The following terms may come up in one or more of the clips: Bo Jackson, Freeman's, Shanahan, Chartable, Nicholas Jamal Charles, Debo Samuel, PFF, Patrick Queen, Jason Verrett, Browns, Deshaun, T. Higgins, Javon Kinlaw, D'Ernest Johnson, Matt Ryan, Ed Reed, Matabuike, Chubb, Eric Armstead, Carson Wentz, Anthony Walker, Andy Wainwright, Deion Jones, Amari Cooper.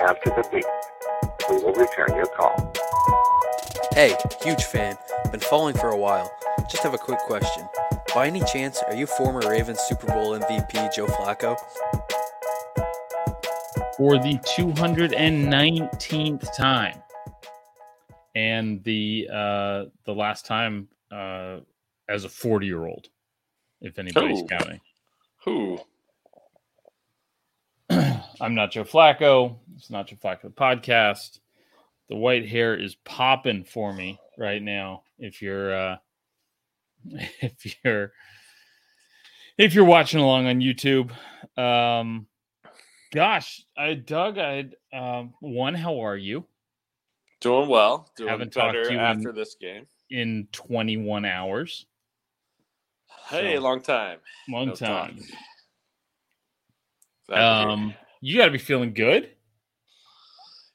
after the beep. We will return your call. Hey, huge fan. Been following for a while. Just have a quick question. By any chance, are you former Ravens Super Bowl MVP Joe Flacco? For the 219th time. And the last time as a 40-year-old, if anybody's counting. Who? I'm not Joe Flacco. It's not Joe Flacco podcast. The white hair is popping for me right now. If you're watching along on YouTube, Doug, how are you? Doing well. Haven't better talked to you after this game in 21 hours. Hey, so, long time. You got to be feeling good.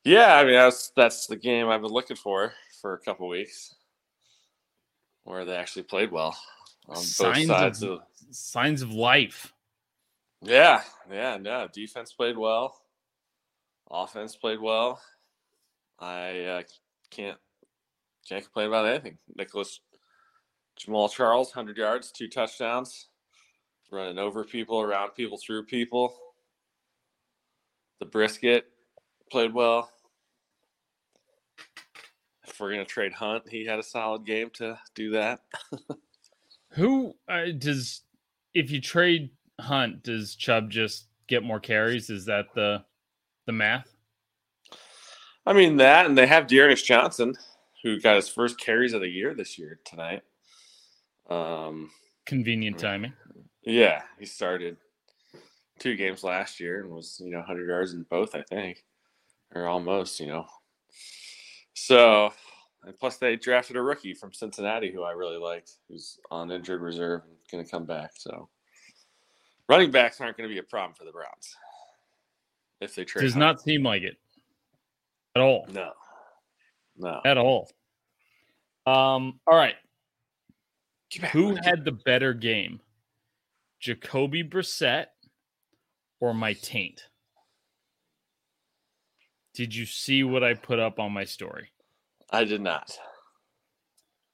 Yeah, I mean, that's the game I've been looking for a couple weeks, where they actually played well on both sides of signs of life. Yeah. Defense played well. Offense played well. I can't complain about anything. Nicholas Jamal Charles, 100 yards, 2 touchdowns, running over people, around people, through people. The Brissett played well. If we're going to trade Hunt, he had a solid game to do that. Who does, if you trade Hunt, does Chubb just get more carries? Is that the math? I mean, that, and they have D'Ernest Johnson, who got his first carries of the year this year tonight. Convenient timing. Yeah, he started 2 games last year and was, 100 yards in both, I think, or almost, So, and plus they drafted a rookie from Cincinnati who I really liked, who's on injured reserve and going to come back. So, running backs aren't going to be a problem for the Browns if they trade. Does Hunt. Not seem like it. At all. No. At all. All right. Who had the better game? Jacoby Brissett or my taint? Did you see what I put up on my story? I did not.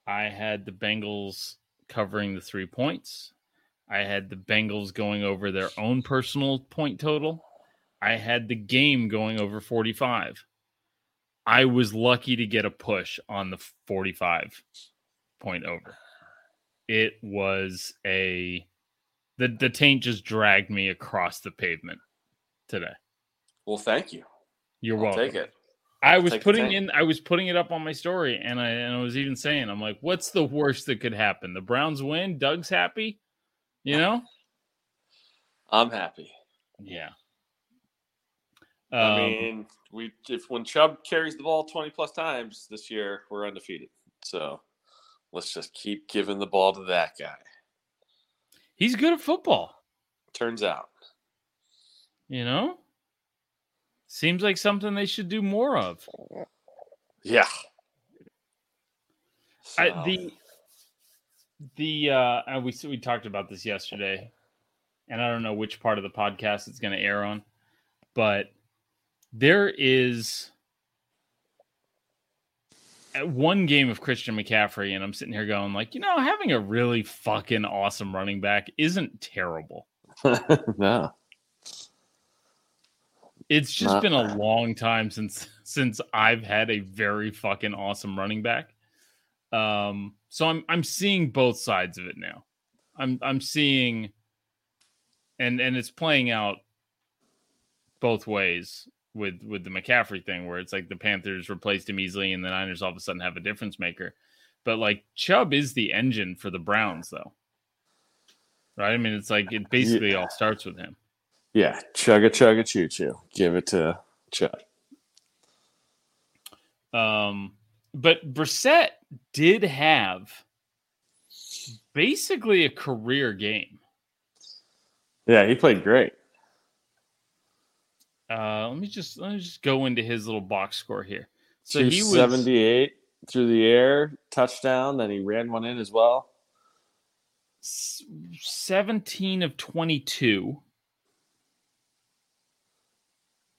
I had the Bengals covering the 3 points. I had the Bengals going over their own personal point total. I had the game going over 45. I was lucky to get a push on the 45 point over. It was the taint just dragged me across the pavement today. Well, thank you. You're welcome. Take it. I was putting it up on my story, and I was even saying, I'm like, what's the worst that could happen? The Browns win. Doug's happy. I'm happy. Yeah. I mean, when Chubb carries the ball 20-plus times this year, we're undefeated. So let's just keep giving the ball to that guy. He's good at football. Turns out. Seems like something they should do more of. Yeah. So. We talked about this yesterday, and I don't know which part of the podcast it's going to air on, but there is one game of Christian McCaffrey, and I'm sitting here going like, having a really fucking awesome running back isn't terrible. No. It's just been a long time since I've had a very fucking awesome running back. So I'm seeing both sides of it now. I'm seeing, and it's playing out both ways. With the McCaffrey thing, where it's like the Panthers replaced him easily and the Niners all of a sudden have a difference maker. But like Chubb is the engine for the Browns, though. Right? I mean, it's like it basically all starts with him. Yeah. Chugga choo-choo. Give it to Chubb. But Brissett did have basically a career game. Yeah, he played great. Let me just go into his little box score here. So he was 78 through the air, touchdown, then he ran one in as well. 17 of 22.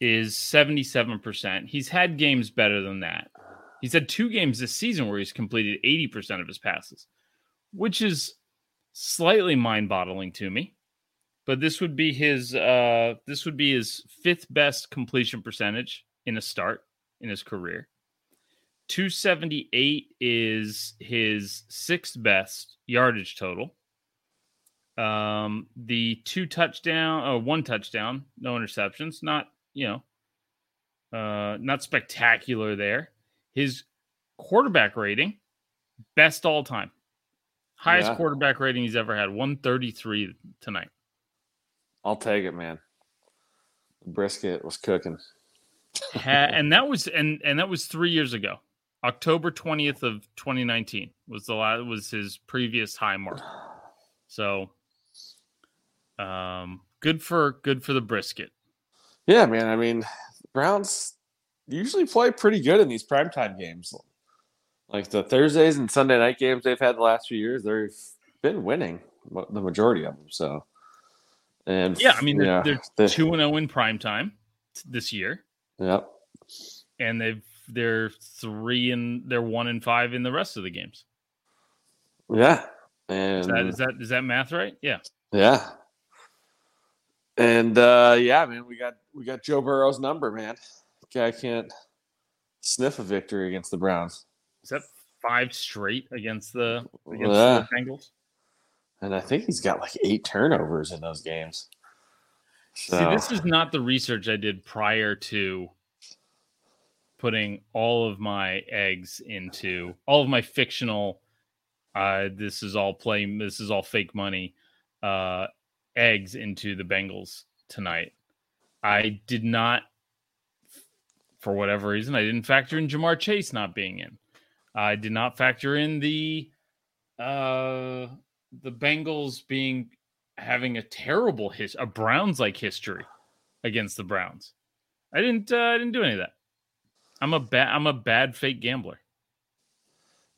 is 77%. He's had games better than that. He's had two games this season where he's completed 80% of his passes, which is slightly mind-boggling to me. But this would be his fifth best completion percentage in a start in his career. 278 is his sixth best yardage total. The one touchdown, no interceptions, not spectacular there. His quarterback rating, best all time. Highest quarterback rating he's ever had, 133 tonight. I'll take it, man. Brisket was cooking. and that was 3 years ago. October 20th of 2019 was his previous high mark. So good for the Brisket. Yeah, man. I mean, Browns usually play pretty good in these primetime games. Like the Thursdays and Sunday night games they've had the last few years, they've been winning the majority of them. So, and yeah, I mean, they're 2-0 in primetime this year. Yep. And they're 1-5 in the rest of the games. Yeah. And is that math right? Yeah. Yeah. And man, we got Joe Burrow's number, man. Guy can't sniff a victory against the Browns. Is that 5 straight against the Bengals? And I think he's got like 8 turnovers in those games. So. See, this is not the research I did prior to putting all of my eggs into all of my fictional. This is all fake money. Eggs into the Bengals tonight. I did not, for whatever reason, I didn't factor in Ja'Marr Chase not being in. I did not factor in the Bengals having a terrible Browns-like history against the Browns. I didn't do any of that. I'm a bad fake gambler.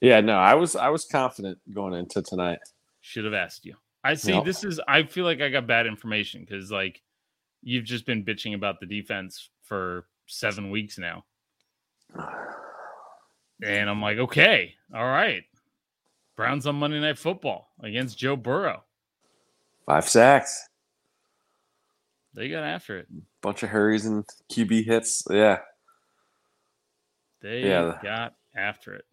Yeah, no, I was confident going into tonight. Should have asked you. I see. Nope. I feel like I got bad information because like you've just been bitching about the defense for 7 weeks now. And I'm like, okay, all right. Browns on Monday Night Football against Joe Burrow. 5 sacks. They got after it. Bunch of hurries and QB hits. Yeah. They got after it.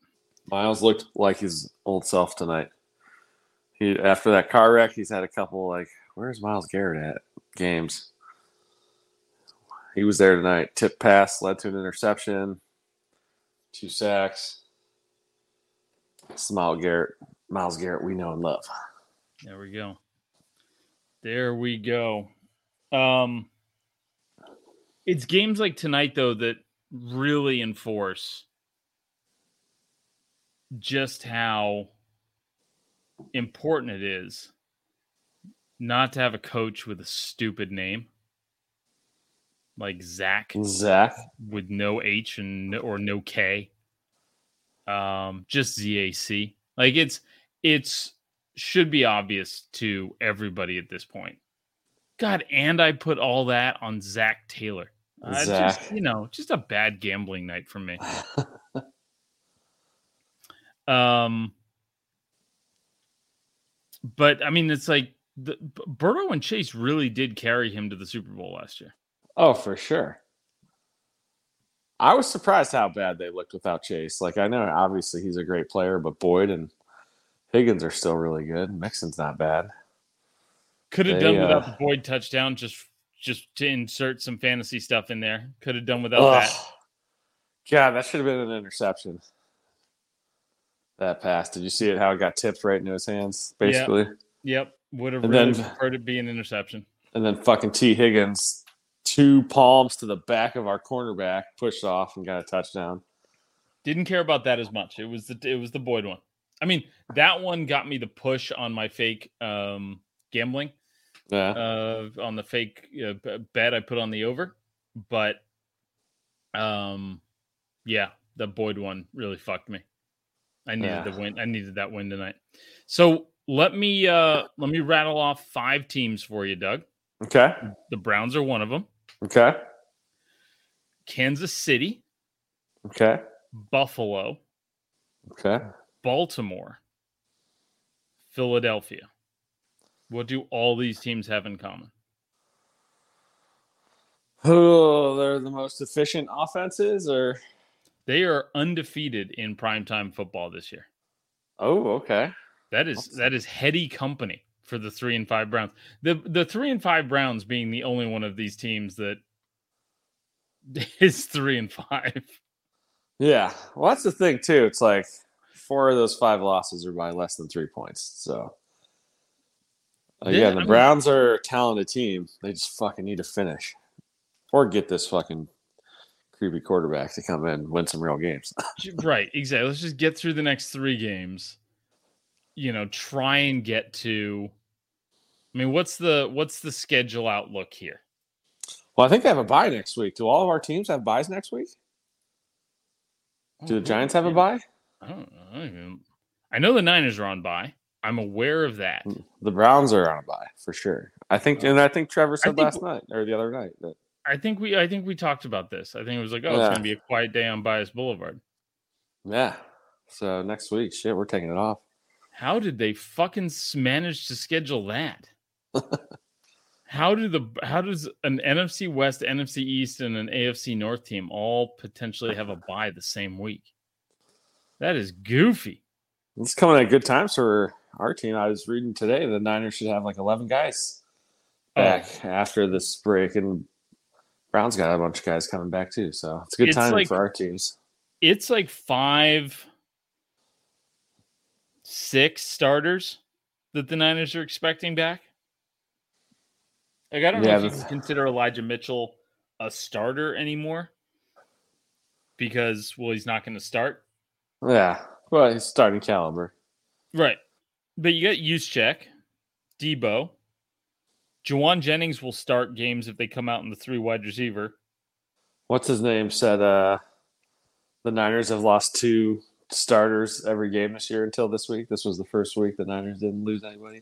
Myles looked like his old self tonight. He after that car wreck, he's had a couple like, where's Myles Garrett at games? He was there tonight. Tip pass led to an interception, 2 sacks. It's Myles Garrett, we know and love. There we go. It's games like tonight though that really enforce just how important it is not to have a coach with a stupid name like Zac with no H or no K, just ZAC. Like it's should be obvious to everybody at this point. God, and I put all that on Zac Taylor. Just a bad gambling night for me. But I mean, it's like Burrow and Chase really did carry him to the Super Bowl last year. Oh, for sure. I was surprised how bad they looked without Chase. Like I know, obviously he's a great player, but Boyd and Higgins are still really good. Mixon's not bad. Could have done without the Boyd touchdown. Just to insert some fantasy stuff in there. Could have done without that. God, that should have been an interception. That pass. Did you see it? How it got tipped right into his hands, basically. Yep. Would have really preferred it be an interception. And then fucking T. Higgins, 2 palms to the back of our cornerback, pushed off and got a touchdown. Didn't care about that as much. It was the Boyd one. I mean, that one got me the push on my fake gambling. Yeah. On the fake bet I put on the over, but the Boyd one really fucked me. I needed the win. I needed that win tonight. So let me rattle off 5 teams for you, Doug. Okay. The Browns are one of them. Okay. Kansas City. Okay. Buffalo. Okay. Baltimore. Philadelphia. What do all these teams have in common? Oh, they're the most efficient offenses, or they are undefeated in primetime football this year. Oh, okay. That is heady company for the 3-5 Browns. The 3-5 Browns being the only one of these teams that is 3-5. Yeah. Well, that's the thing too. It's like 4 of those 5 losses are by less than 3 points. So yeah, the Browns are a talented team. They just fucking need to finish. Or get this fucking creepy quarterback to come in and win some real games. Right, exactly. Let's just get through the next 3 games. You know, try and get to... I mean, what's the schedule outlook here? Well, I think they have a bye next week. Do all of our teams have byes next week? Do the Giants have a bye? I don't know. I know the Niners are on bye. I'm aware of that. The Browns are on a bye, for sure. I think, and I think Trevor said last night, or the other night, that I think we talked about this. I think it was like, oh, yeah, it's going to be a quiet day on Bias Boulevard. Yeah. So next week, shit, we're taking it off. How did they fucking manage to schedule that? How does an NFC West, NFC East, and an AFC North team all potentially have a bye the same week? That is goofy. It's coming at good times for our team. I was reading today the Niners should have like 11 guys back after this break, and Browns got a bunch of guys coming back too, so it's a good time for our teams. It's like 5-6 starters that the Niners are expecting back. Like, I don't know if you can consider Elijah Mitchell a starter anymore because, well, he's not going to start. Yeah, well, he's starting caliber, right? But you got Juszczyk, Debo. Juwan Jennings will start games if they come out in the 3 wide receiver. What's his name said the Niners have lost 2 starters every game this year until this week. This was the first week the Niners didn't lose anybody.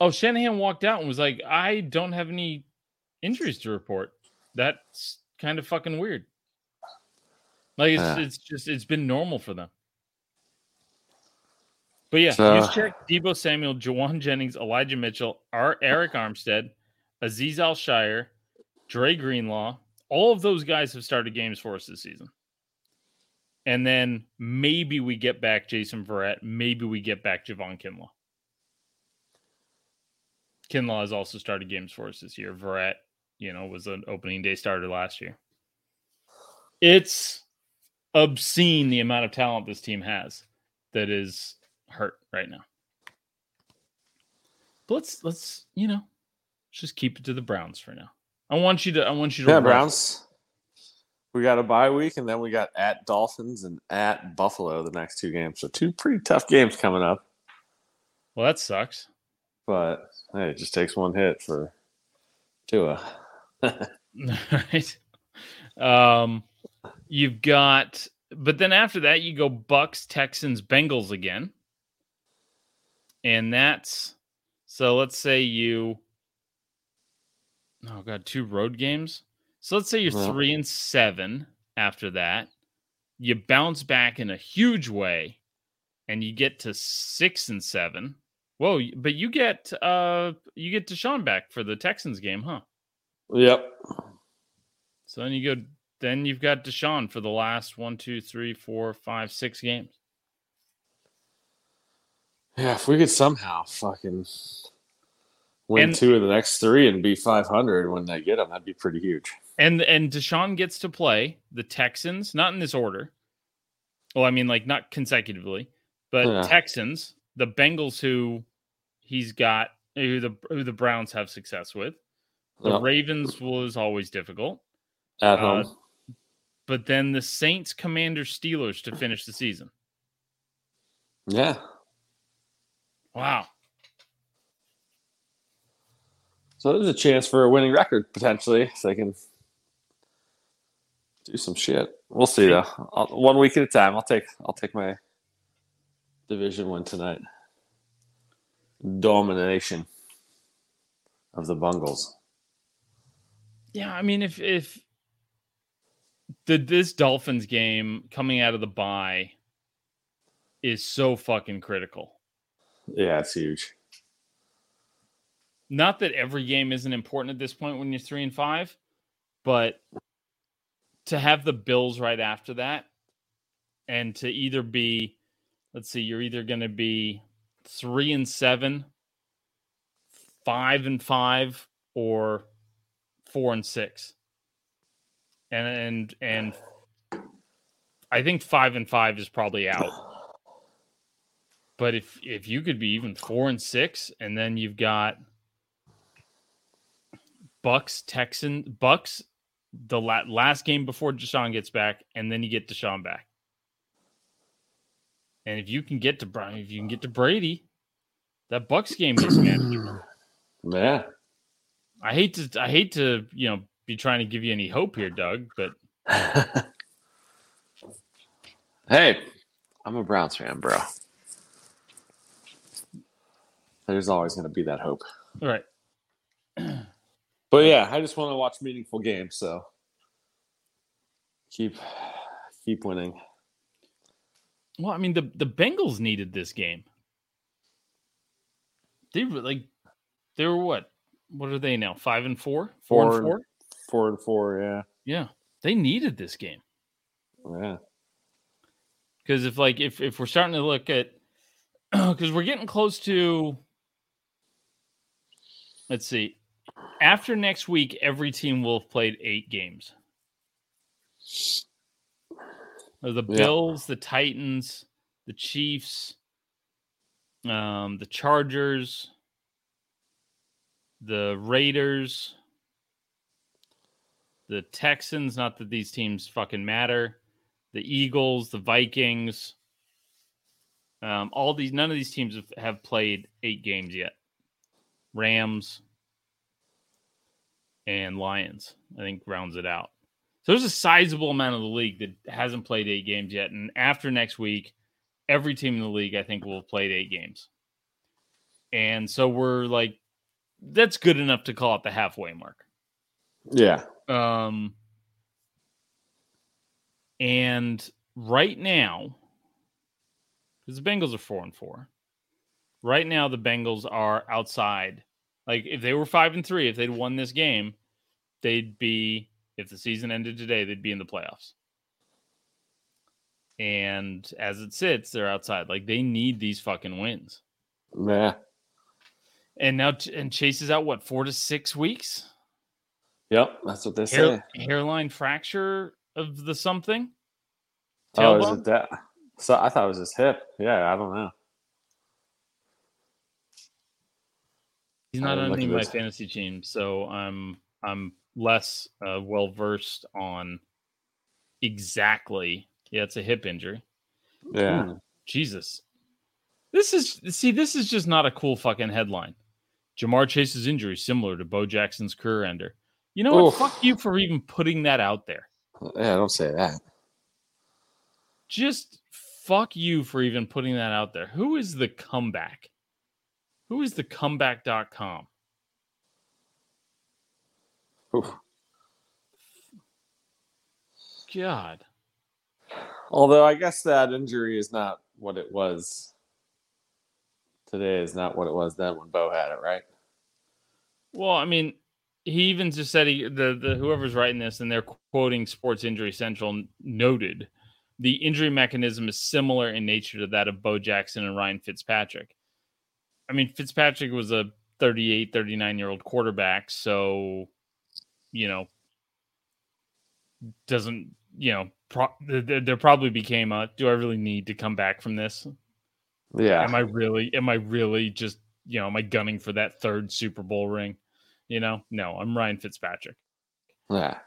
Oh, Shanahan walked out and was like, I don't have any injuries to report. That's kind of fucking weird. Like, it's been normal for them. But yeah, Juszczyk, Debo Samuel, Juwan Jennings, Elijah Mitchell, Eric Armstead, Azeez Al-Shire, Dre Greenlaw, all of those guys have started games for us this season. And then maybe we get back Jason Verrett. Maybe we get back Javon Kinlaw. Kinlaw has also started games for us this year. Verrett, was an opening day starter last year. It's obscene the amount of talent this team has that is hurt right now. But let's just keep it to the Browns for now. I want you to Browns. We got a bye week, and then we got at Dolphins and at Buffalo the next 2 games. So 2 pretty tough games coming up. Well, that sucks. But hey, it just takes one hit for Tua. Right. But then after that, you go Bucks, Texans, Bengals again. And let's say you, oh God, 2 road games. So let's say you're 3-7 after that. You bounce back in a huge way and you get to 6-7. Whoa, but you get Deshaun back for the Texans game, huh? Yep. So then you've got Deshaun for the last 6 games. Yeah, if we could somehow fucking win 2 of the next 3 and be 500 when they get them, that'd be pretty huge. And Deshaun gets to play the Texans, not in this order. Well, I mean, like, not consecutively, but yeah. Texans, the Bengals, who the Browns have success with. The Ravens was always difficult at home. But then the Saints, Commanders, Steelers to finish the season. Yeah. Wow. So there's a chance for a winning record, potentially, so they can do some shit. We'll see, though. 1 week at a time. I'll take my division win tonight. Domination of the Bengals. Yeah, I mean, if Did this Dolphins game coming out of the bye is so fucking critical. Yeah, it's huge. Not that every game isn't important at this point when you're 3-5, but to have the Bills right after that and to either be, let's see, you're either going to be 3-7, 5-5, or 4-6. And I think 5-5 is probably out. But if you could be even 4-6, and then you've got Bucks, the last game before Deshaun gets back, and then you get Deshaun back. And if you can get to Brian, if you can get to Brady, that Bucks game gets manageable. Yeah, I hate to be trying to give you any hope here, Doug, but hey, I'm a Browns fan, bro. There's always going to be that hope. All right. But yeah, I just want to watch meaningful games, so keep winning. Well, I mean, the Bengals needed this game. They were what are they now? 5-4? 4-4? 4-4, yeah. Yeah. They needed this game. Yeah. Because if we're starting to look at, because we're getting close to, let's see. After next week, every team will have played 8 games. The Bills, the Titans, the Chiefs, the Chargers, the Raiders, the Texans, not that these teams fucking matter, the Eagles, the Vikings. None of these teams have played 8 games yet. Rams and Lions, I think, rounds it out. So there's a sizable amount of the league that hasn't played 8 games yet. And after next week, every team in the league, I think, will have played 8 games. And so we're like, that's good enough to call it the halfway mark. Yeah. And right now, because the Bengals are 4-4, right now the Bengals are outside. Like, if they were 5-3, if they'd won this game, they'd be, if the season ended today, they'd be in the playoffs. And as it sits, they're outside. Like, they need these fucking wins. Nah. And now, and Chase is out, 4 to 6 weeks? Yep, that's what they say. Hairline fracture of the something? Tailbone? Oh, is it that? So I thought it was his hip. Yeah, I don't know. He's not on any of my fantasy team, so I'm less well versed on exactly. Yeah, it's a hip injury. Yeah, ooh, Jesus, this is just not a cool fucking headline. Ja'Marr Chase's injury similar to Bo Jackson's career ender. You know what? Oof. Fuck you for even putting that out there. Yeah, don't say that. Just fuck you for even putting that out there. Who is the comeback? Who is the comeback.com? Ooh. God. Although I guess that injury is not what it was. Today is not what it was then when Bo had it, right? Well, I mean, he even just said the whoever's writing this, and they're quoting Sports Injury Central, noted the injury mechanism is similar in nature to that of Bo Jackson and Ryan Fitzpatrick. I mean, Fitzpatrick was a 38, 39-year-old quarterback, so, doesn't, there probably became a, do I really need to come back from this? Yeah. Am I really just, am I gunning for that third Super Bowl ring? No, I'm Ryan Fitzpatrick. Yeah.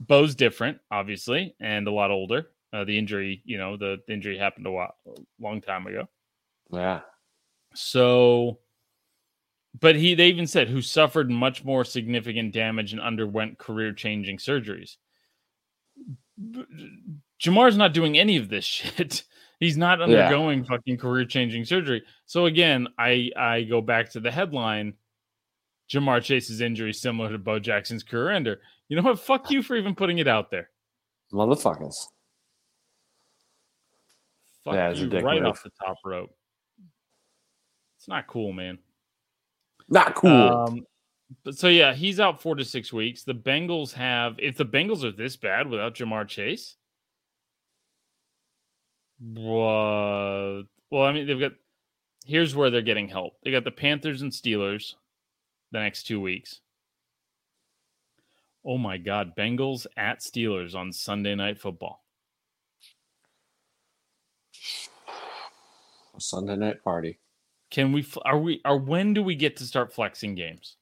Bo's different, obviously, and a lot older. The injury, the injury happened a long time ago. Yeah. So, but they even said who suffered much more significant damage and underwent career-changing surgeries. Jamar's not doing any of this shit. He's not undergoing fucking career-changing surgery. So again, I go back to the headline: Ja'Marr Chase's injury similar to Bo Jackson's career ender. You know what? Fuck you for even putting it out there. Motherfuckers. Fuck yeah, you right off the top rope. It's not cool, man. Not cool. But so, yeah, he's out 4 to 6 weeks. The Bengals have – if the Bengals are this bad without Ja'Marr Chase, well, I mean, they've got – here's where they're getting help. They got the Panthers and Steelers the next 2 weeks. Oh, my God. Bengals at Steelers on Sunday Night Football. A Sunday night party. Can we – when do we get to start flexing games?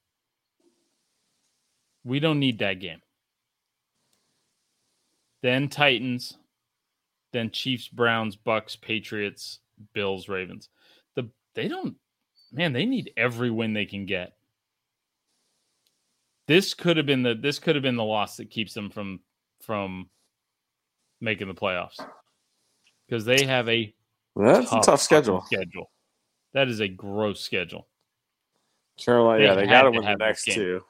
We don't need that game. Then Titans, then Chiefs, Browns, Bucks, Patriots, Bills, Ravens. They don't – man, they need every win they can get. This could have been the loss that keeps them from making the playoffs. Because they have a tough schedule. That is a gross schedule. Carolina, they got to win the next two.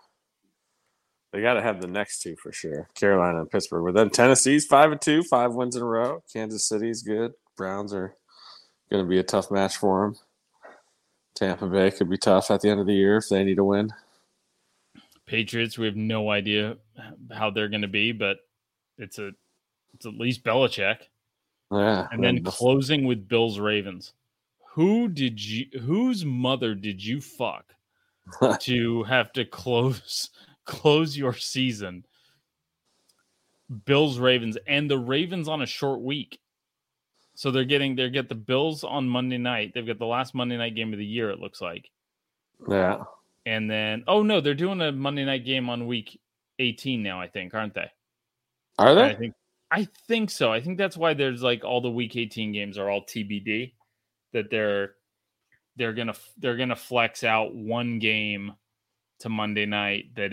They got to have the next two for sure. Carolina and Pittsburgh. But then Tennessee's 5-2, 5 wins in a row. Kansas City's good. Browns are going to be a tough match for them. Tampa Bay could be tough at the end of the year if they need to win. Patriots, we have no idea how they're going to be, but it's at least Belichick. Yeah, and then closing with Bills Ravens. Whose mother did you fuck to have to close your season? Bills Ravens, and the Ravens on a short week, so they get the Bills on Monday night. They've got the last Monday night game of the year. It looks like. Yeah. And then, oh no, they're doing a Monday night game on week 18 now, I think, aren't they? Are they? I think so. I think that's why there's like all the week 18 games are all TBD, that they're gonna flex out one game to Monday night that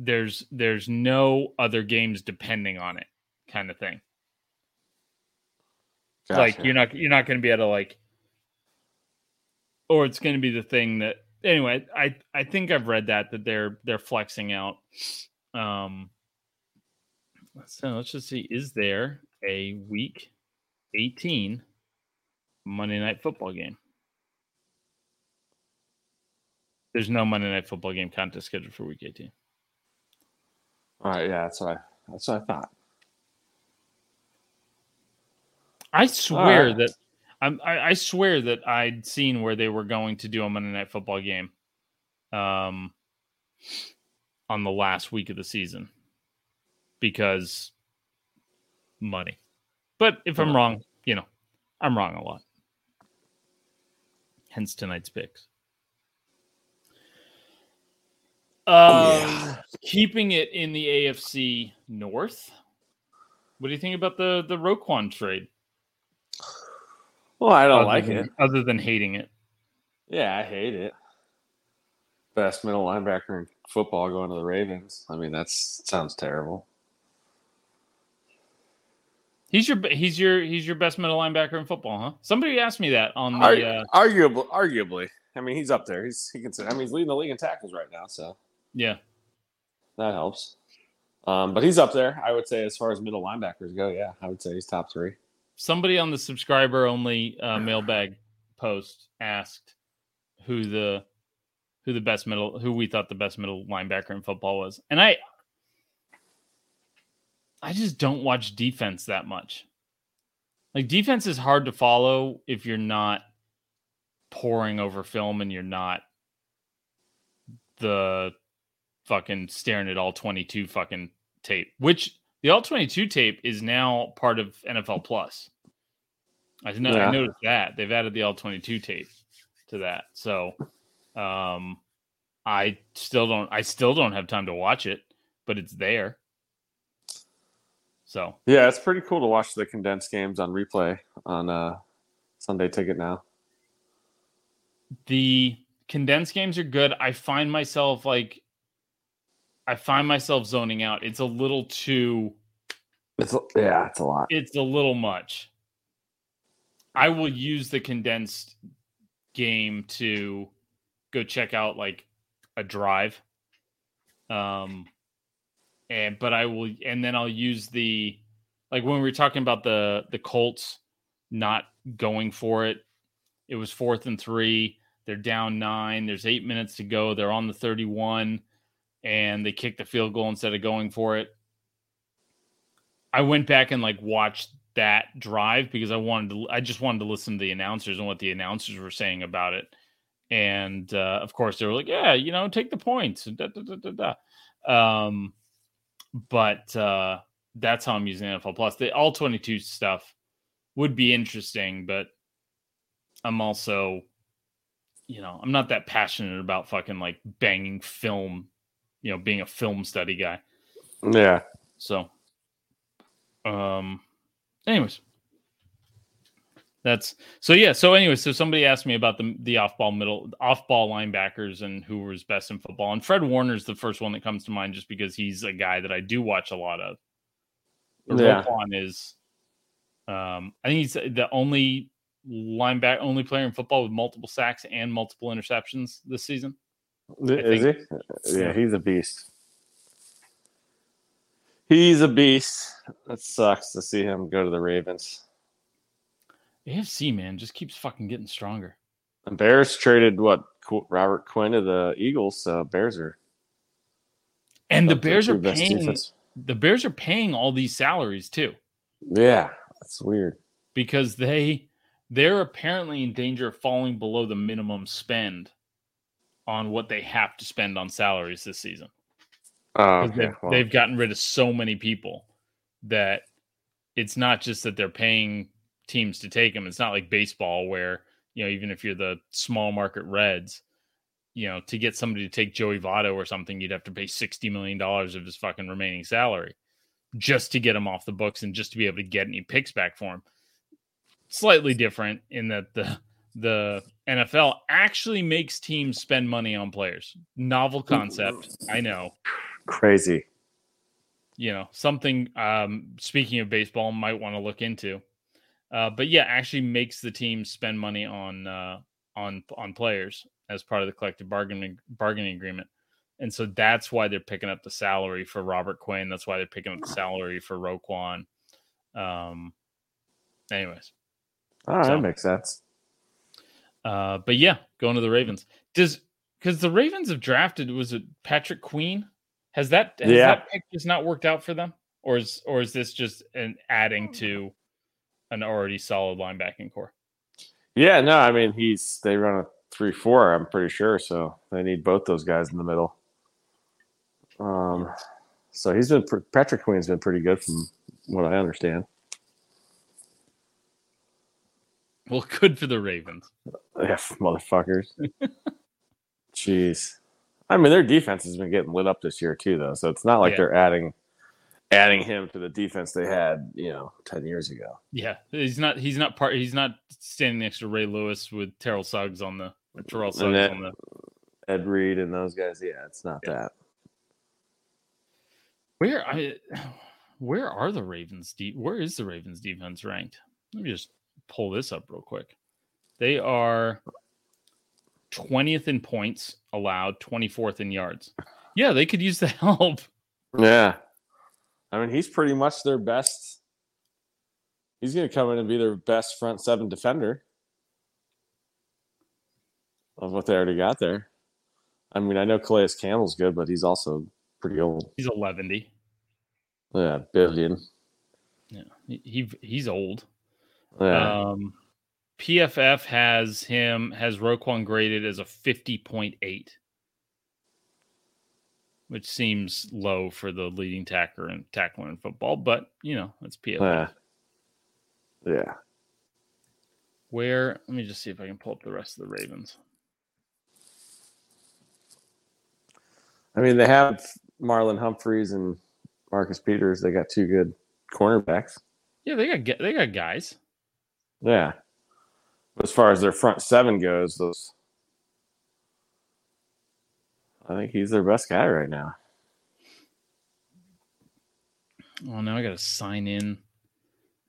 there's no other games depending on it, kind of thing. Gotcha. Like you're not gonna be able to like. Or it's going to be the thing that anyway. I think I've read that they're flexing out. So let's just see. Is there a week 18 Monday night football game? There's no Monday night football game contest scheduled for week 18. All right, yeah, that's what I thought. I swear that. I swear that I'd seen where they were going to do a Monday Night Football game on the last week of the season because money. But if I'm wrong, I'm wrong a lot. Hence tonight's picks. Keeping it in the AFC North, what do you think about the Roquan trade? Well, I don't like it. Other than hating it. Yeah, I hate it. Best middle linebacker in football going to the Ravens. I mean, that sounds terrible. He's your best middle linebacker in football, huh? Somebody asked me that on the arguably. I mean, he's up there. He's leading the league in tackles right now, so yeah, that helps. But he's up there. I would say as far as middle linebackers go, yeah, I would say he's top three. Somebody on the subscriber-only mailbag post asked who we thought the best middle linebacker in football was, and I just don't watch defense that much. Like defense is hard to follow if you're not poring over film and you're not the fucking staring at all 22 fucking tape, which. The All-22 tape is now part of NFL Plus. I noticed that. They've added the All-22 tape to that. So I still don't have time to watch it, but it's there. So yeah, it's pretty cool to watch the condensed games on replay on Sunday Ticket now. The condensed games are good. I find myself zoning out. It's a little too... It's a lot. It's a little much. I will use the condensed game to go check out, like, a drive But I'll use the, like when we were talking about the Colts not going for it, it was 4th and 3. They're down 9. There's 8 minutes to go. They're on the 31 and they kick the field goal instead of going for it. I went back and like watched that drive because I just wanted to listen to the announcers and what the announcers were saying about it. And of course they were like, yeah, you know, take the points. But that's how I'm using NFL Plus. The all 22 stuff would be interesting, but I'm also, you know, I'm not that passionate about fucking like banging film, you know, being a film study guy. Yeah. So, anyways, that's so, yeah. So anyway, so somebody asked me about the off ball linebackers and who was best in football. And Fred Warner's the first one that comes to mind just because he's a guy that I do watch a lot of. Yeah. Roquan is, I think he's the only player in football with multiple sacks and multiple interceptions this season. Is he? Yeah, he's a beast. He's a beast. That sucks to see him go to the Ravens. AFC, man, just keeps fucking getting stronger. And Bears traded, Robert Quinn to the Eagles, so Bears are... And the Bears are paying all these salaries, too. Yeah, that's weird. Because they're apparently in danger of falling below the minimum spend on what they have to spend on salaries this season. Okay. They've gotten rid of so many people that it's not just that they're paying teams to take them. It's not like baseball where, you know, even if you're the small market Reds, you know, to get somebody to take Joey Votto or something, you'd have to pay $60 million of his fucking remaining salary just to get him off the books and just to be able to get any picks back for him. Slightly different in that the NFL actually makes teams spend money on players. Novel concept. I know. Crazy. You know, something, speaking of baseball, might want to look into. But yeah, actually makes the team spend money on players as part of the collective bargaining agreement. And so that's why they're picking up the salary for Robert Quinn. That's why they're picking up the salary for Roquan. Anyways. Oh, so, that makes sense. But yeah, going to the Ravens. Because the Ravens have drafted, was it Patrick Queen? Has that pick just not worked out for them? Or is this just an adding to an already solid linebacking core? Yeah, no, I mean, they run a 3-4, I'm pretty sure. So they need both those guys in the middle. So Patrick Queen's been pretty good from what I understand. Well, good for the Ravens. Yeah, motherfuckers. Jeez. I mean, their defense has been getting lit up this year, too, though. So it's not like they're adding him to the defense they had, you know, 10 years ago. Yeah. He's not standing next to Ray Lewis with Terrell Suggs on the Ed Reed and those guys. Yeah, it's not that. Where is the Ravens defense ranked? Let me just pull this up real quick. They are 20th in points allowed, 24th in yards. Yeah, they could use the help. Yeah. I mean, he's pretty much their best. He's going to come in and be their best front seven defender of what they already got there. I mean, I know Calais Campbell's good, but he's also pretty old. He's 110. Yeah, billion. Yeah, he's old. Yeah. PFF has Roquan graded as a 50.8, which seems low for the leading tackler in football, but you know, that's PFF. Yeah. Let me just see if I can pull up the rest of the Ravens. I mean, they have Marlon Humphreys and Marcus Peters. They got two good cornerbacks. Yeah, they got guys. Yeah. As far as their front seven goes, I think he's their best guy right now. Well, now I got to sign in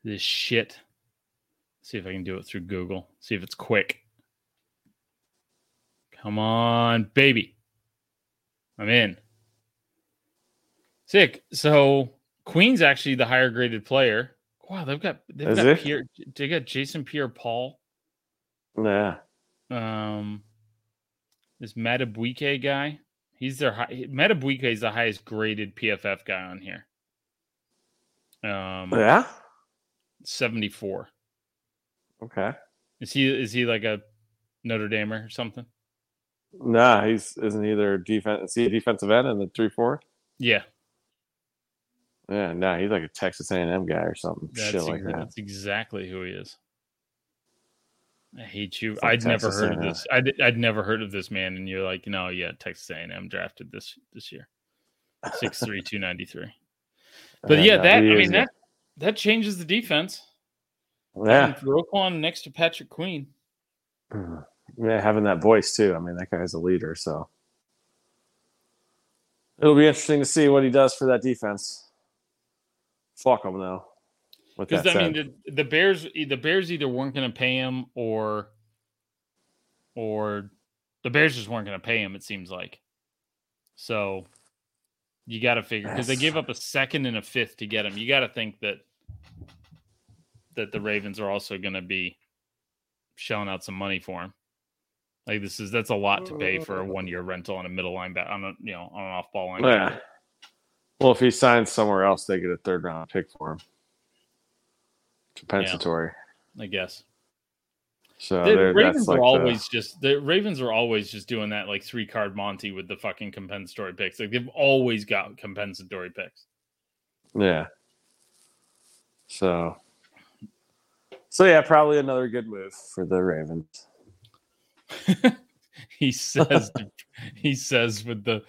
this shit. See if I can do it through Google. See if it's quick. Come on, baby. I'm in. Sick. So Queen's actually the higher graded player. Wow, they got Jason Pierre-Paul. Yeah. This Matabuike guy. Matabuike is the highest graded PFF guy on here. 74. Okay. Is he like a Notre Damer or something? Nah, isn't either defense. Is he a defensive end in the 3-4? Yeah. Yeah, no, he's like a Texas A&M guy or something. That's exactly who he is. I hate you. I'd never heard of this. I'd never heard of this man, and you're like, no, yeah, Texas A&M drafted this year, 6'3", 293. But yeah, that changes the defense. Yeah, Roquan next to Patrick Queen. Yeah, having that voice too. I mean, that guy's a leader, so it'll be interesting to see what he does for that defense. Fuck him though. Because I mean, the Bears either weren't going to pay him, or the Bears just weren't going to pay him. It seems like. So you got to figure, because they gave up a second and a fifth to get him. You got to think that the Ravens are also going to be shelling out some money for him. Like that's a lot to pay for a 1-year rental on a middle linebacker on an off ball linebacker. Yeah. Well, if he signs somewhere else, they get a 3rd round pick for him. Compensatory, yeah, I guess. So the Ravens are always just doing that, like 3-card Monty with the fucking compensatory picks. Like they've always got compensatory picks. Yeah. So yeah, probably another good move for the Ravens. He says. He says with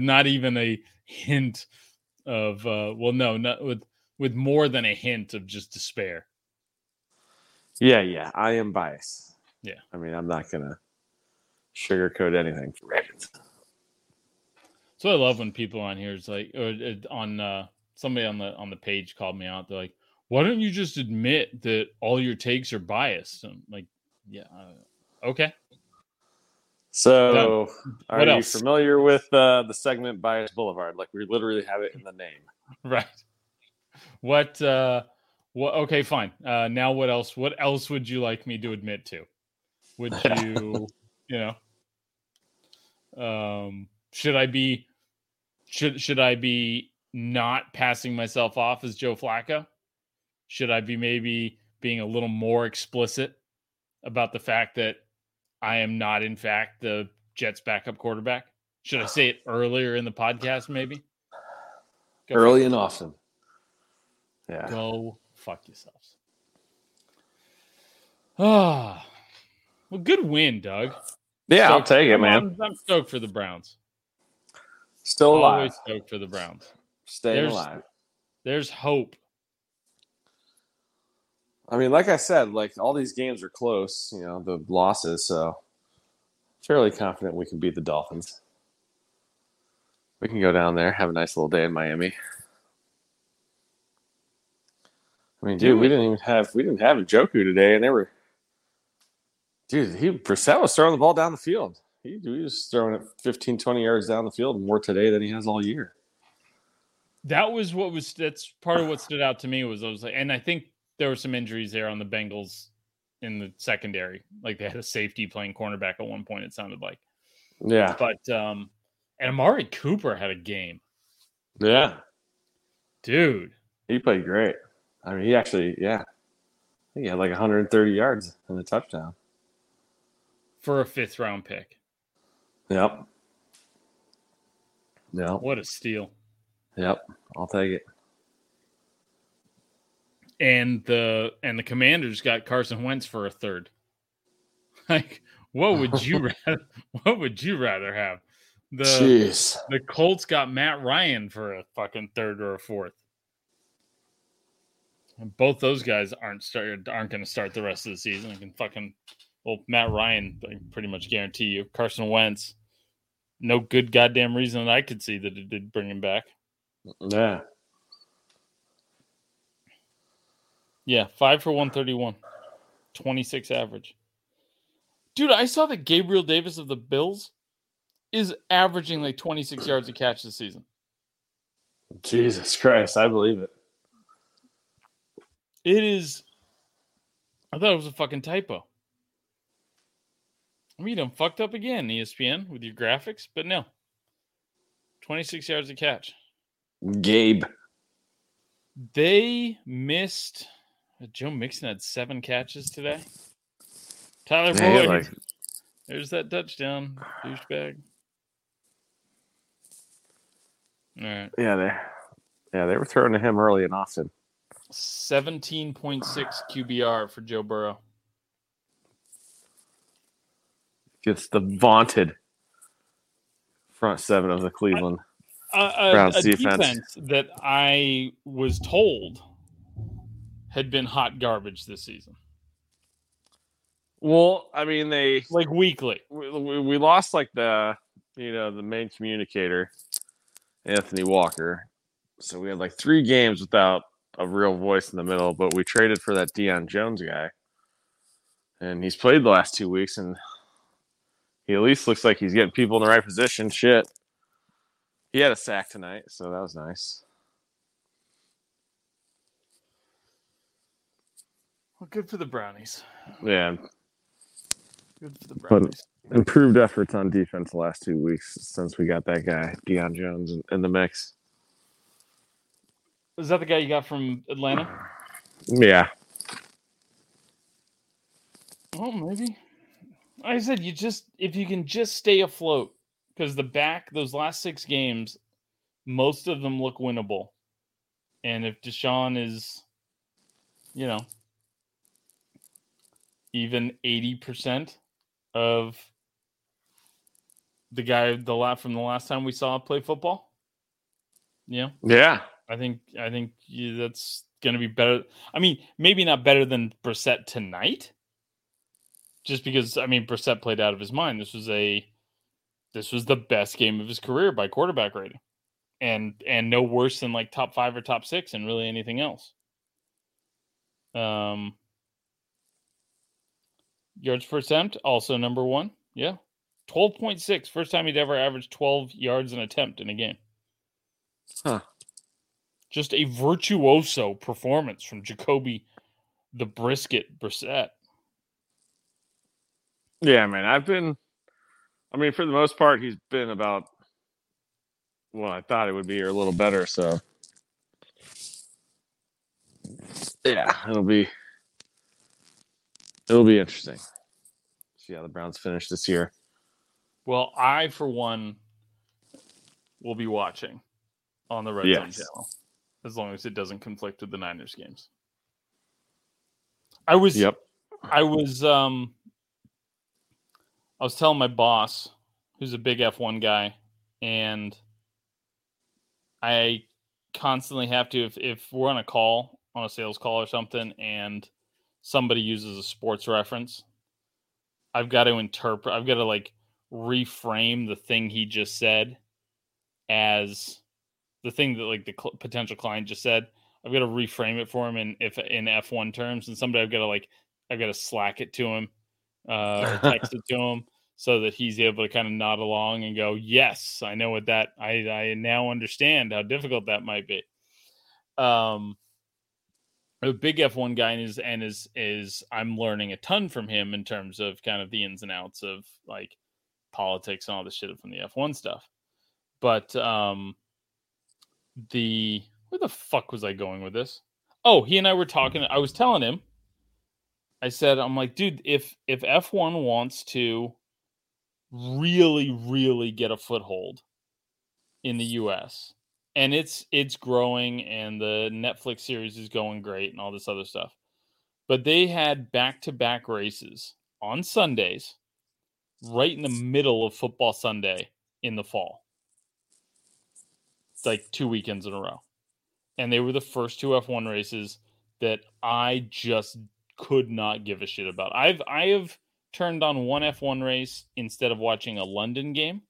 not even a hint of with more than a hint of just despair. Yeah. I am biased. Yeah. I mean, I'm not going to sugarcoat anything for Ravens. So I love when people on here is like, or on somebody on the page called me out. They're like, why don't you just admit that all your takes are biased? I'm like, yeah. Okay. So are you familiar with the segment Bias Boulevard? Like we literally have it in the name. Right. What? Okay, fine. Now, what else? What else would you like me to admit to? Would you, should I be not passing myself off as Joe Flacco? Should I be maybe being a little more explicit about the fact that I am not, in fact, the Jets' backup quarterback? Should I say it earlier in the podcast? Maybe early and often. Yeah. Go fuck yourselves. Ah, oh, well, good win, Doug. Yeah, I'll take it, man. I'm stoked for the Browns. Still alive. Always stoked for the Browns. Staying alive. There's hope. I mean, like I said, like all these games are close. The losses, so fairly confident we can beat the Dolphins. We can go down there, have a nice little day in Miami. I mean, dude, we didn't have Njoku today, and Brissett was throwing the ball down the field. He was throwing it 15, 20 yards down the field more today than he has all year. That's part of what stood out to me and I think there were some injuries there on the Bengals in the secondary. Like they had a safety playing cornerback at one point, it sounded like. Yeah. But and Amari Cooper had a game. Yeah. Dude. He played great. I mean, I think he had like 130 yards and a touchdown. For a 5th round pick. Yep. Yeah. What a steal. Yep. I'll take it. And the Commanders got Carson Wentz for a 3rd. Like, what would you rather? What would you rather have? The Colts got Matt Ryan for a fucking 3rd or a 4th. Both those guys aren't going to start the rest of the season. Matt Ryan, I can pretty much guarantee you. Carson Wentz, no good goddamn reason that I could see that it did bring him back. Yeah. Yeah, 5 for 131. 26 average. Dude, I saw that Gabriel Davis of the Bills is averaging like 26 yards a catch this season. Jesus Christ, I believe it. It is. I thought it was a fucking typo. I mean, I'm fucked up again, ESPN, with your graphics, but no. 26 yards a catch. Gabe. They missed. Joe Mixon had 7 catches today. Tyler Boyd. Like... There's that touchdown, douchebag. All right. Yeah, they were throwing to him early and often. 17.6 QBR for Joe Burrow. Gets the vaunted front seven of the Cleveland Browns defense that I was told had been hot garbage this season. Well, I mean, they like weekly. We lost like the main communicator, Anthony Walker. So we had like 3 games without a real voice in the middle, but we traded for that Deion Jones guy, and he's played the last 2 weeks, and he at least looks like he's getting people in the right position. Shit, he had a sack tonight, so that was nice. Well, good for the Brownies. Yeah. Good for the Brownies. But improved efforts on defense the last 2 weeks since we got that guy, Deion Jones, in the mix. Is that the guy you got from Atlanta? Yeah. Oh, maybe. I said if you can just stay afloat, because those last 6 games, most of them look winnable. And if Deshaun is, even 80% of the guy from the last time we saw play football. Yeah. I think that's going to be better. I mean, maybe not better than Brissett tonight, just because, I mean, Brissett played out of his mind. This was the best game of his career by quarterback rating, and no worse than like top 5 or top 6 and really anything else. Yards per attempt, also number 1. Yeah. 12.6. First time he'd ever averaged 12 yards an attempt in a game. Huh. Just a virtuoso performance from Jacoby the Brisket Brissett. Yeah, man. For the most part, he's been about what I thought it would be or a little better. So, yeah, it'll be interesting. See how the Browns finish this year. Well, I, for one, will be watching on the Red Zone channel, as long as it doesn't conflict with the Niners games. I was telling my boss, who's a big F1 guy, and I constantly have to, if we're on a call, on a sales call or something, and somebody uses a sports reference, I've got to reframe the thing he just said as the thing that like the potential client just said. I've got to reframe it for him in F1 terms, and somebody I've got to Slack it to him. Or text it to him so that he's able to kind of nod along and go, yes, I know what that, I now understand how difficult that might be. A big F1 guy is I'm learning a ton from him in terms of kind of the ins and outs of like politics and all the shit from the F1 stuff. But where the fuck was I going with this? Oh, he and I were talking. I was telling him, I said, I'm like, dude, if F1 wants to really, really get a foothold in the U.S., and it's growing, and the Netflix series is going great and all this other stuff, but they had back-to-back races on Sundays right in the middle of football Sunday in the fall. It's like 2 weekends in a row. And they were the first 2 F1 races that I just could not give a shit about. I have turned on one F1 race instead of watching a London game.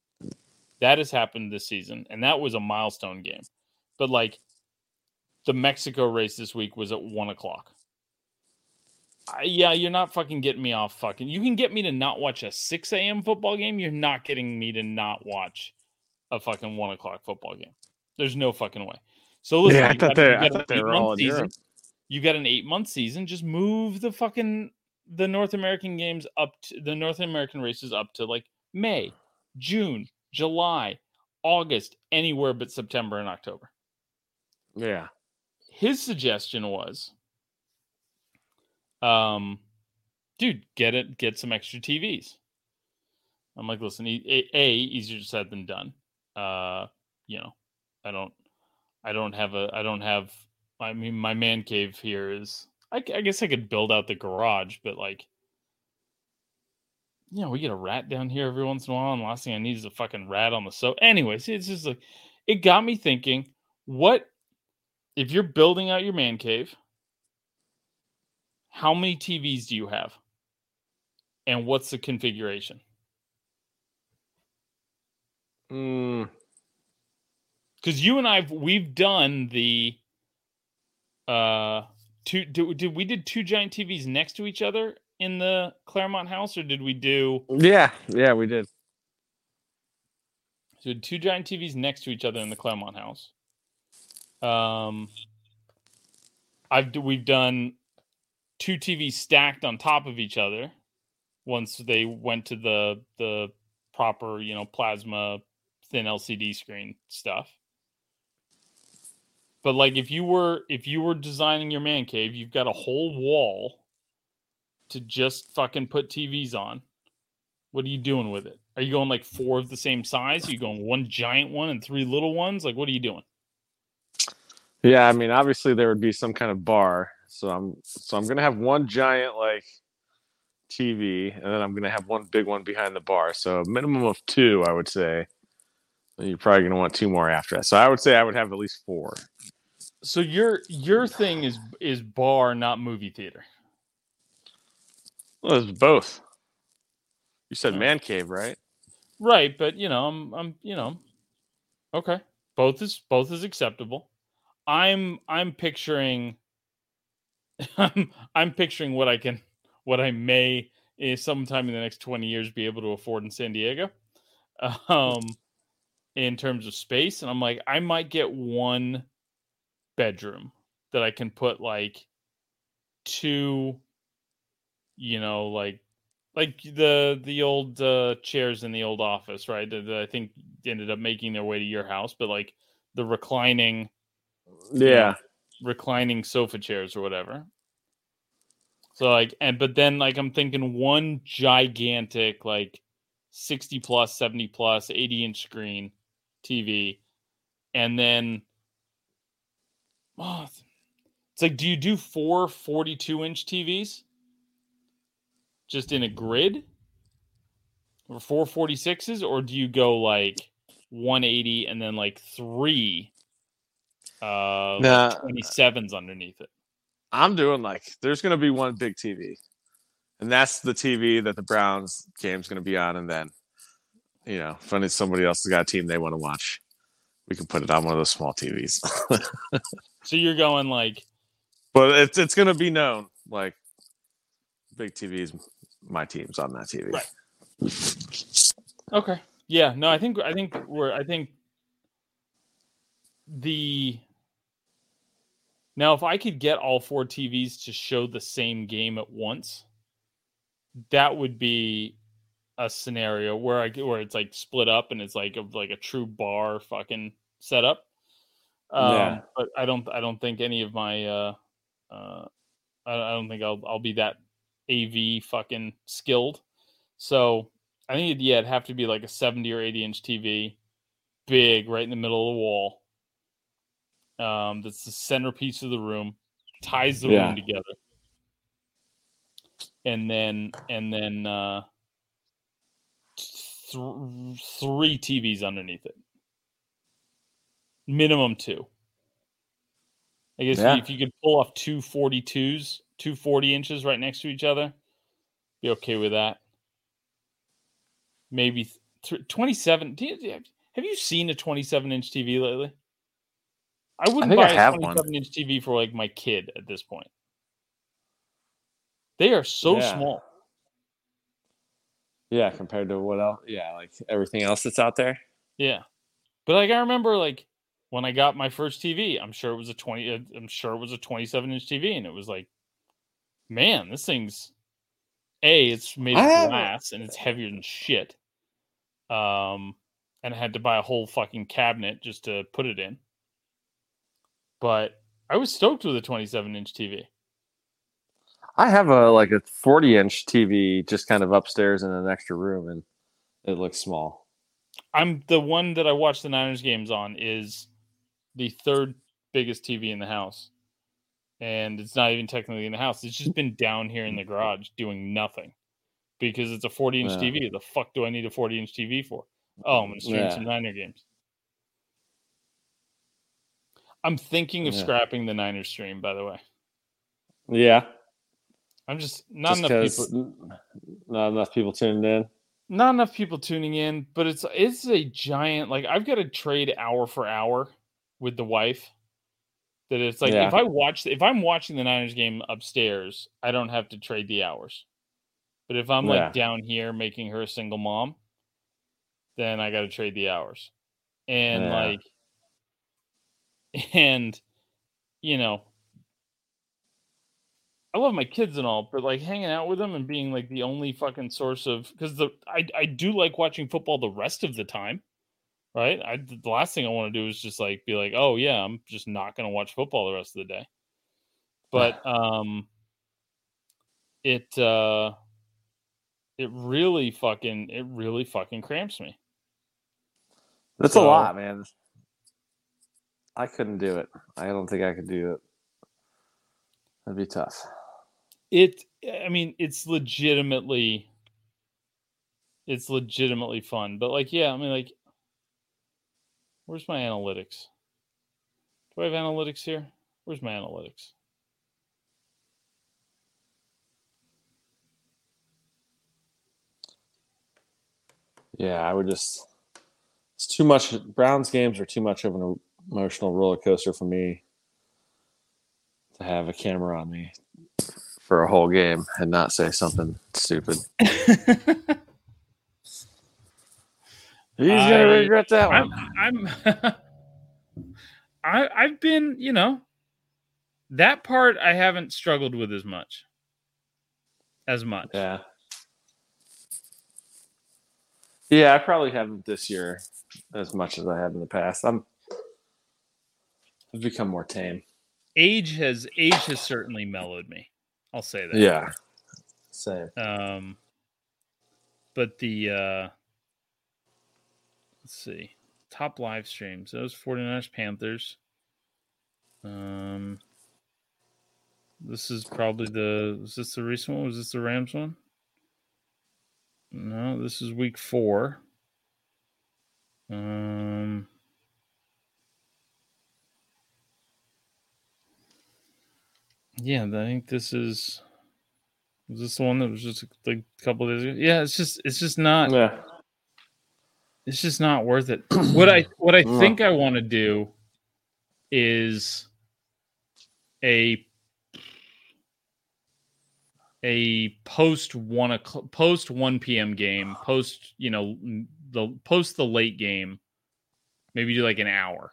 That has happened this season, and that was a milestone game. But like the Mexico race this week was at 1:00. You're not fucking getting me off. Fucking, you can get me to not watch a 6 a.m. football game. You're not getting me to not watch a fucking 1:00 football game. There's no fucking way. So listen, yeah, I thought they were all in Europe. You got an 8-month season. Just move the fucking the North American games up to the North American races up to like May, June, July, August, anywhere but September and October. Yeah. His suggestion was, dude, get some extra TVs. I'm like, listen, easier said than done. You know, I don't have. I mean, my man cave here is. I guess I could build out the garage, but like, you know, we get a rat down here every once in a while, and last thing I need is a fucking rat on the sofa. Anyways, it's just like, it got me thinking. What if you're building out your man cave? How many TVs do you have? And what's the configuration? Because you and we've done the did we two giant TVs next to each other in the Claremont house, or did we do? Yeah, we did. So two giant TVs next to each other in the Claremont house. We've done two TVs stacked on top of each other. Once they went to the proper, you know, plasma thin LCD screen stuff. But like, if you were designing your man cave, you've got a whole wall to just fucking put TVs on. What are you doing with it? Are you going like four of the same size? Are you going one giant one and three little ones? Like, what are you doing? Yeah, I mean, obviously there would be some kind of bar. So I'm gonna have one giant like TV, and then I'm gonna have one big one behind the bar. So a minimum of two, I would say. And you're probably gonna want two more after that. So I would say I would have at least four. So your thing is bar, not movie theater. Well, it's both. You said man cave, right? Right, but you know, I'm you know, okay. Both is acceptable. I'm picturing what I may is sometime in the next 20 years be able to afford in San Diego, in terms of space. And I'm like, I might get one bedroom that I can put like two, you know, like the old chairs in the old office, right? That I think ended up making their way to your house, but like the reclining, yeah. Reclining sofa chairs or whatever. So like, and but then like I'm thinking one gigantic like 60 plus, 70 plus, 80-inch screen TV, and then it's like, do you do four 42-inch TVs just in a grid or 4 46s, or do you go like 180 and then like three? Like 27s underneath it. I'm doing like there's gonna be one big TV, and that's the TV that the Browns game's gonna be on. And then, you know, funny somebody else has got a team they want to watch, we can put it on one of those small TVs. So you're going like, but it's gonna be known like big TVs. My team's on that TV. Right. Okay. Yeah. No. I think the. Now, if I could get all four TVs to show the same game at once, that would be a scenario where it's like split up and it's like a true bar fucking setup. Yeah. But I don't think any of my I don't think I'll be that AV fucking skilled. So I think it'd have to be like a 70 or 80-inch TV, big, right in the middle of the wall. That's the centerpiece of the room, ties the room together, and then three TVs underneath it, minimum two. I guess if you could pull off two 42s, two 40 inches right next to each other, be okay with that. Maybe 27. Have you seen a 27-inch TV lately? I wouldn't buy a 27-inch TV for like my kid at this point. They are so small. Yeah, compared to what else? Yeah, like everything else that's out there. Yeah, but like I remember, like when I got my first TV, I'm sure it was a 27-inch TV, and it was like, man, this thing's it's made of glass and it's heavier than shit. And I had to buy a whole fucking cabinet just to put it in. But I was stoked with a 27-inch TV. I have a 40-inch TV just kind of upstairs in an extra room, and it looks small. The one that I watch the Niners games on is the third biggest TV in the house. And it's not even technically in the house. It's just been down here in the garage doing nothing because it's a 40-inch TV. The fuck do I need a 40-inch TV for? Oh, I'm going to stream some Niner games. I'm thinking of scrapping the Niners stream, by the way. Yeah. I'm just not enough people tuned in. Not enough people tuning in, but it's a giant, I've got to trade hour for hour with the wife. That it's like, if I'm watching the Niners game upstairs, I don't have to trade the hours. But if I'm down here making her a single mom, then I got to trade the hours. And I love my kids and all, but hanging out with them and being the only fucking source of, because I do like watching football the rest of the time. Right? The last thing I want to do is just oh yeah, I'm just not going to watch football the rest of the day. But it really fucking cramps me. That's a lot, man. I couldn't do it. I don't think I could do it. That'd be tough. It's legitimately. It's legitimately fun, but where's my analytics? Do I have analytics here? Where's my analytics? Yeah, I would just... It's too much... Browns games are too much of an emotional roller coaster for me to have a camera on me for a whole game and not say something stupid. He's gonna regret that one. I've been, that part I haven't struggled with as much. Yeah. Yeah, I probably haven't this year as much as I have in the past. I've become more tame. Age has certainly mellowed me. I'll say that. Yeah. Same. But the let's see. Top live streams. Those 49ers Panthers. This is probably was this the recent one? Was this the Rams one? No, this is week 4. Yeah, I think this is. Was this the one that was just a couple of days ago? Yeah, it's just not. Yeah. It's just not worth it. What I think I want to do is a post 1 p.m. game, post the late game. Maybe do an hour.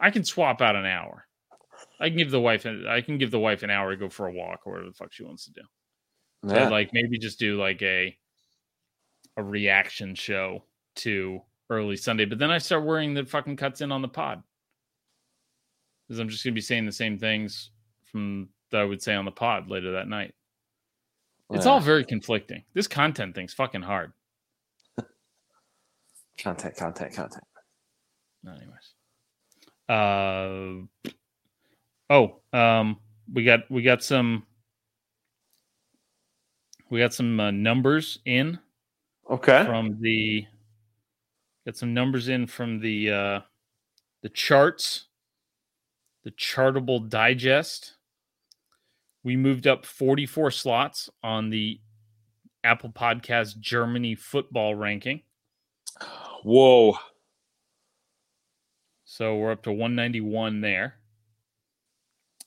I can swap out an hour. I can give the wife an hour to go for a walk or whatever the fuck she wants to do. Yeah. So maybe just do a reaction show to early Sunday, but then I start worrying that fucking cuts in on the pod, because I'm just gonna be saying the same things from that I would say on the pod later that night. Yeah. It's all very conflicting. This content thing's fucking hard. Content. Anyways, we got some numbers in. Okay. Got some numbers in from the charts, the Chartable Digest. We moved up 44 slots on the Apple Podcast Germany football ranking. Whoa. So we're up to 191 there.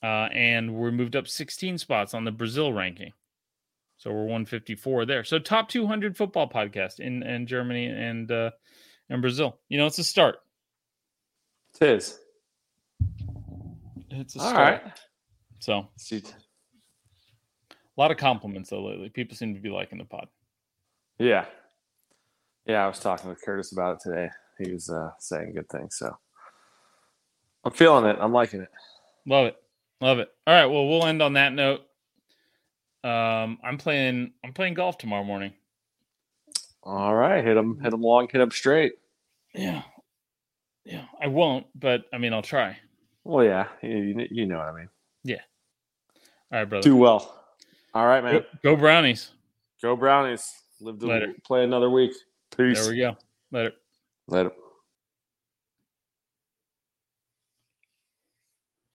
And we're moved up 16 spots on the Brazil ranking. So we're 154 there. So top 200 football podcast in Germany and Brazil. It's a start. It is. It's a start. All right. So a lot of compliments though lately. People seem to be liking the pod. Yeah. Yeah, I was talking with Curtis about it today. He was saying good things, so I'm feeling it. I'm liking it. Love it. Love it. All right, well, we'll end on that note. I'm playing golf tomorrow morning. All right, hit 'em long, hit 'em straight. Yeah. Yeah, I won't, but I mean, I'll try. Well, yeah, you know what I mean. Yeah. All right, brother. Do well. All right, man. Go Brownies. Go Brownies. Live to play another week. Peace. There we go. Later.